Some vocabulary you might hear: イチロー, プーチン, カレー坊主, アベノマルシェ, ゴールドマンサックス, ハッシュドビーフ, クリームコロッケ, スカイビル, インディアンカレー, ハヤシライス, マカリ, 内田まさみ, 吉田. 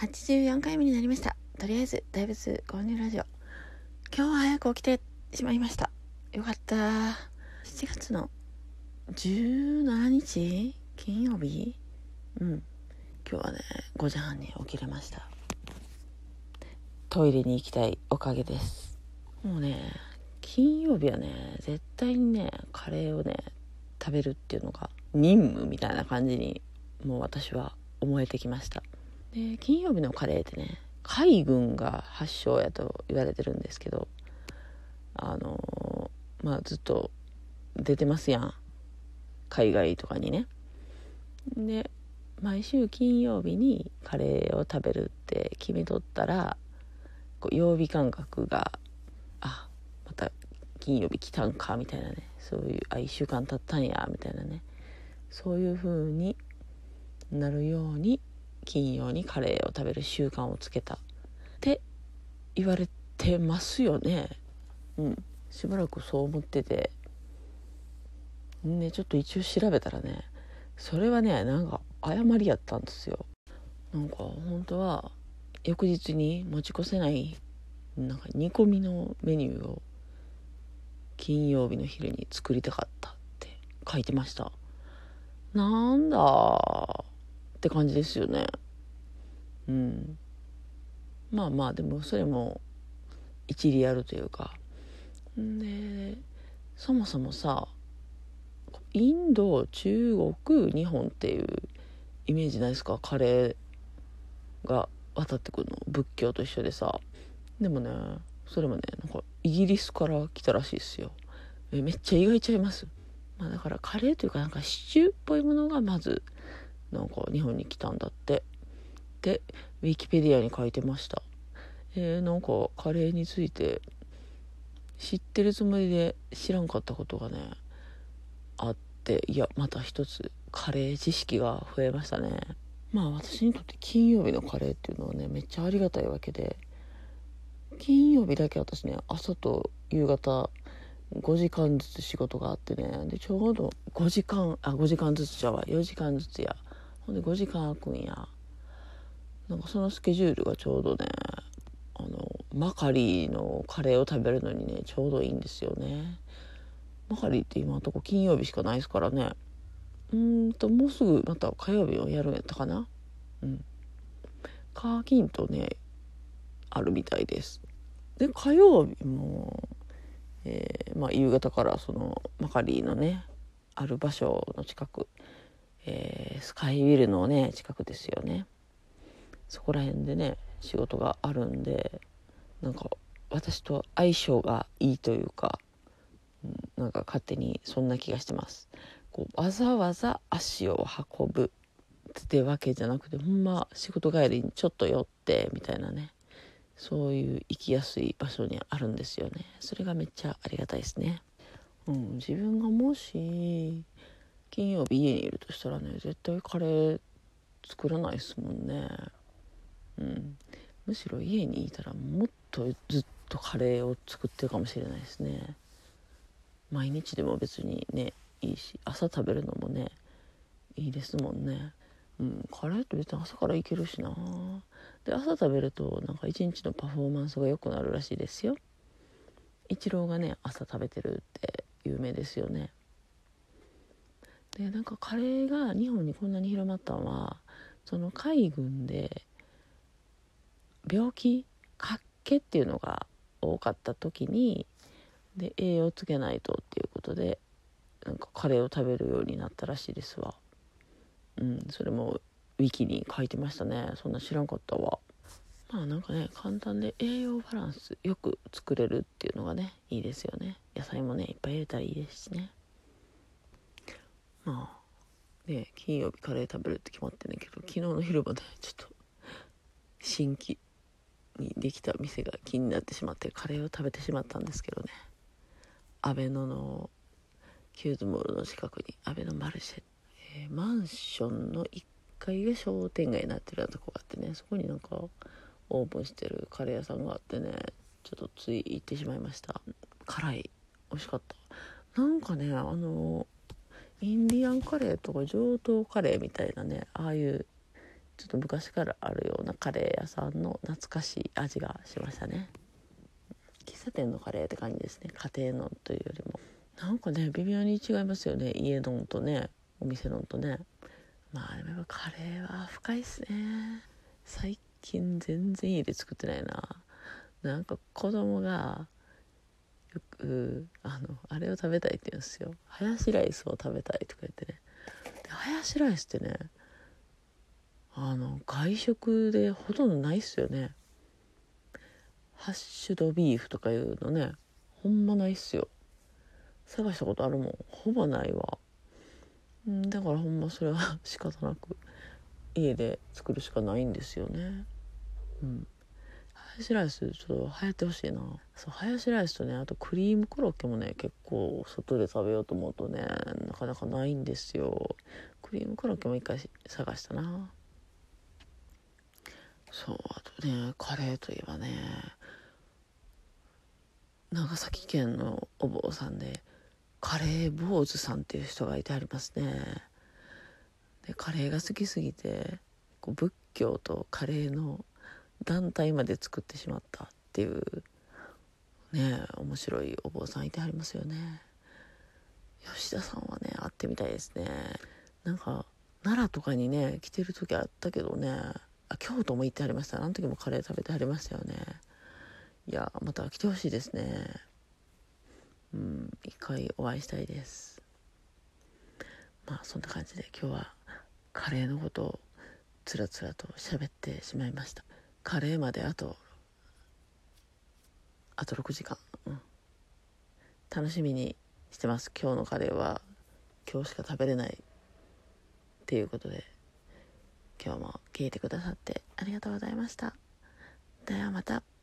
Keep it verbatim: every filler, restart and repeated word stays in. はちじゅうよんかいめになりました。とりあえず大仏購入ラジオ、今日は早く起きてしまいました。よかった。しちがつのじゅうしちにち金曜日、うん今日はねごじはんに起きれました。トイレに行きたいおかげです。もうね金曜日はね絶対にねカレーをね食べるっていうのが任務みたいな感じにもう私は思えてきました。で金曜日のカレーってね海軍が発祥やと言われてるんですけど、あのー、まあずっと出てますやん海外とかにね。で毎週金曜日にカレーを食べるって決めとったら曜日感覚があまた金曜日来たんかみたいなね、そういうあいっしゅうかん経ったんやみたいなね、そういう風になるように金曜にカレーを食べる習慣をつけたって言われてますよね。うんしばらくそう思っててね、ちょっと一応調べたらねそれはねなんか誤りやったんですよ。なんか本当は翌日に持ち越せないなんか煮込みのメニューを金曜日の昼に作りたかったって書いてました。なんだーって感じですよね。うんまあまあでもそれも一理あるというか。でそもそもさインド、中国、日本っていうイメージないですか、カレーが渡ってくるの。仏教と一緒でさ。でもねそれもねなんかイギリスから来たらしいですよ。えめっちゃ意外ちゃいます。まあ、だからカレーというかなんかシチューっぽいものがまずなんか日本に来たんだってでウィキペディアに書いてました。えー、なんかカレーについて知ってるつもりで知らんかったことがねあって、いやまた一つカレー知識が増えましたね。まあ私にとって金曜日のカレーっていうのはねめっちゃありがたいわけで、金曜日だけ私ね朝と夕方ごじかんずつ仕事があってね、でちょうどごじかんあごじかんずつじゃわよじかんずつや、ほんでごじかん空くんや。なんかそのスケジュールがちょうどねあのマカリのカレーを食べるのにねちょうどいいんですよね。マカリって今のとこ金曜日しかないですからね。うーんともうすぐまた火曜日をやるんやったかな。うん火金とねあるみたいです。で火曜日もえーまあ、夕方からそのマカリーのねある場所の近く、えー、スカイビルのね近くですよね。そこら辺でね仕事があるんでなんか私と相性がいいというか、うん、なんか勝手にそんな気がしてます。こうわざわざ足を運ぶってわけじゃなくてほんま仕事帰りにちょっと寄ってみたいなね、そういう行きやすい場所にあるんですよね。それがめっちゃありがたいですね。うん、自分がもし金曜日家にいるとしたらね絶対カレー作らないですもんね。うん、むしろ家にいたらもっとずっとカレーを作ってるかもしれないですね。毎日でも別にねいいし朝食べるのもねいいですもんね。うん、カレーって別に朝からいけるしな。で朝食べるとなんか一日のパフォーマンスが良くなるらしいですよ。イチローがね朝食べてるって有名ですよね。でなんかカレーが日本にこんなに広まったのはその海軍で病気活気っていうのが多かった時にで栄養つけないとっていうことでなんかカレーを食べるようになったらしいですわ。うん、それもウィキに書いてましたね。そんな知らんかったわ。まあなんかね簡単で栄養バランスよく作れるっていうのがねいいですよね。野菜もねいっぱい入れたらいいですしね。まあね金曜日カレー食べるって決まってんだけど昨日の昼までちょっと新規にできた店が気になってしまってカレーを食べてしまったんですけどね。アベノのキューズモールの近くにアベノマルシェ、えー、マンションのいっかいが商店街になってるようなとこがあってね、そこになんかオープンしてるカレー屋さんがあってねちょっとつい行ってしまいました。辛い美味しかった。なんかねあのインディアンカレーとか上等カレーみたいなねああいうちょっと昔からあるようなカレー屋さんの懐かしい味がしましたね。喫茶店のカレーって感じですね。家庭のというよりもなんかね微妙に違いますよね。家のとねお店のとね。まあでもやっぱカレーは深いっすね。最近全然家で作ってないな。なんか子供がよくあのあれを食べたいって言うんですよ。ハヤシライスを食べたいとか言ってね。でハヤシライスってねあの外食でほとんどないっすよね。ハッシュドビーフとかいうのねほんまないっすよ。探したことあるもんほぼないわ。んだからほんまそれは仕方なく家で作るしかないんですよね。うんハヤシライスちょっと流行ってほしいな。そうハヤシライスとねあとクリームコロッケもね結構外で食べようと思うとねなかなかないんですよ。クリームコロッケも一回探したな。そうあとねカレーといえばね長崎県のお坊さんでカレー坊主さんっていう人がいてありますね。でカレーが好きすぎてこう仏教とカレーの団体まで作ってしまったっていうね面白いお坊さんいてありますよね。吉田さんはね会ってみたいですね。なんか奈良とかにね来てる時あったけどねあ京都も行ってありました。あの時もカレー食べてありましたよね。いやまた来てほしいですね。うん一回お会いしたいです。まあそんな感じで今日はカレーのことをつらつらと喋ってしまいました。カレーまであとあとろくじかん、うん、楽しみにしてます。今日のカレーは今日しか食べれないっていうことで今日も聞いてくださってありがとうございました。ではまた。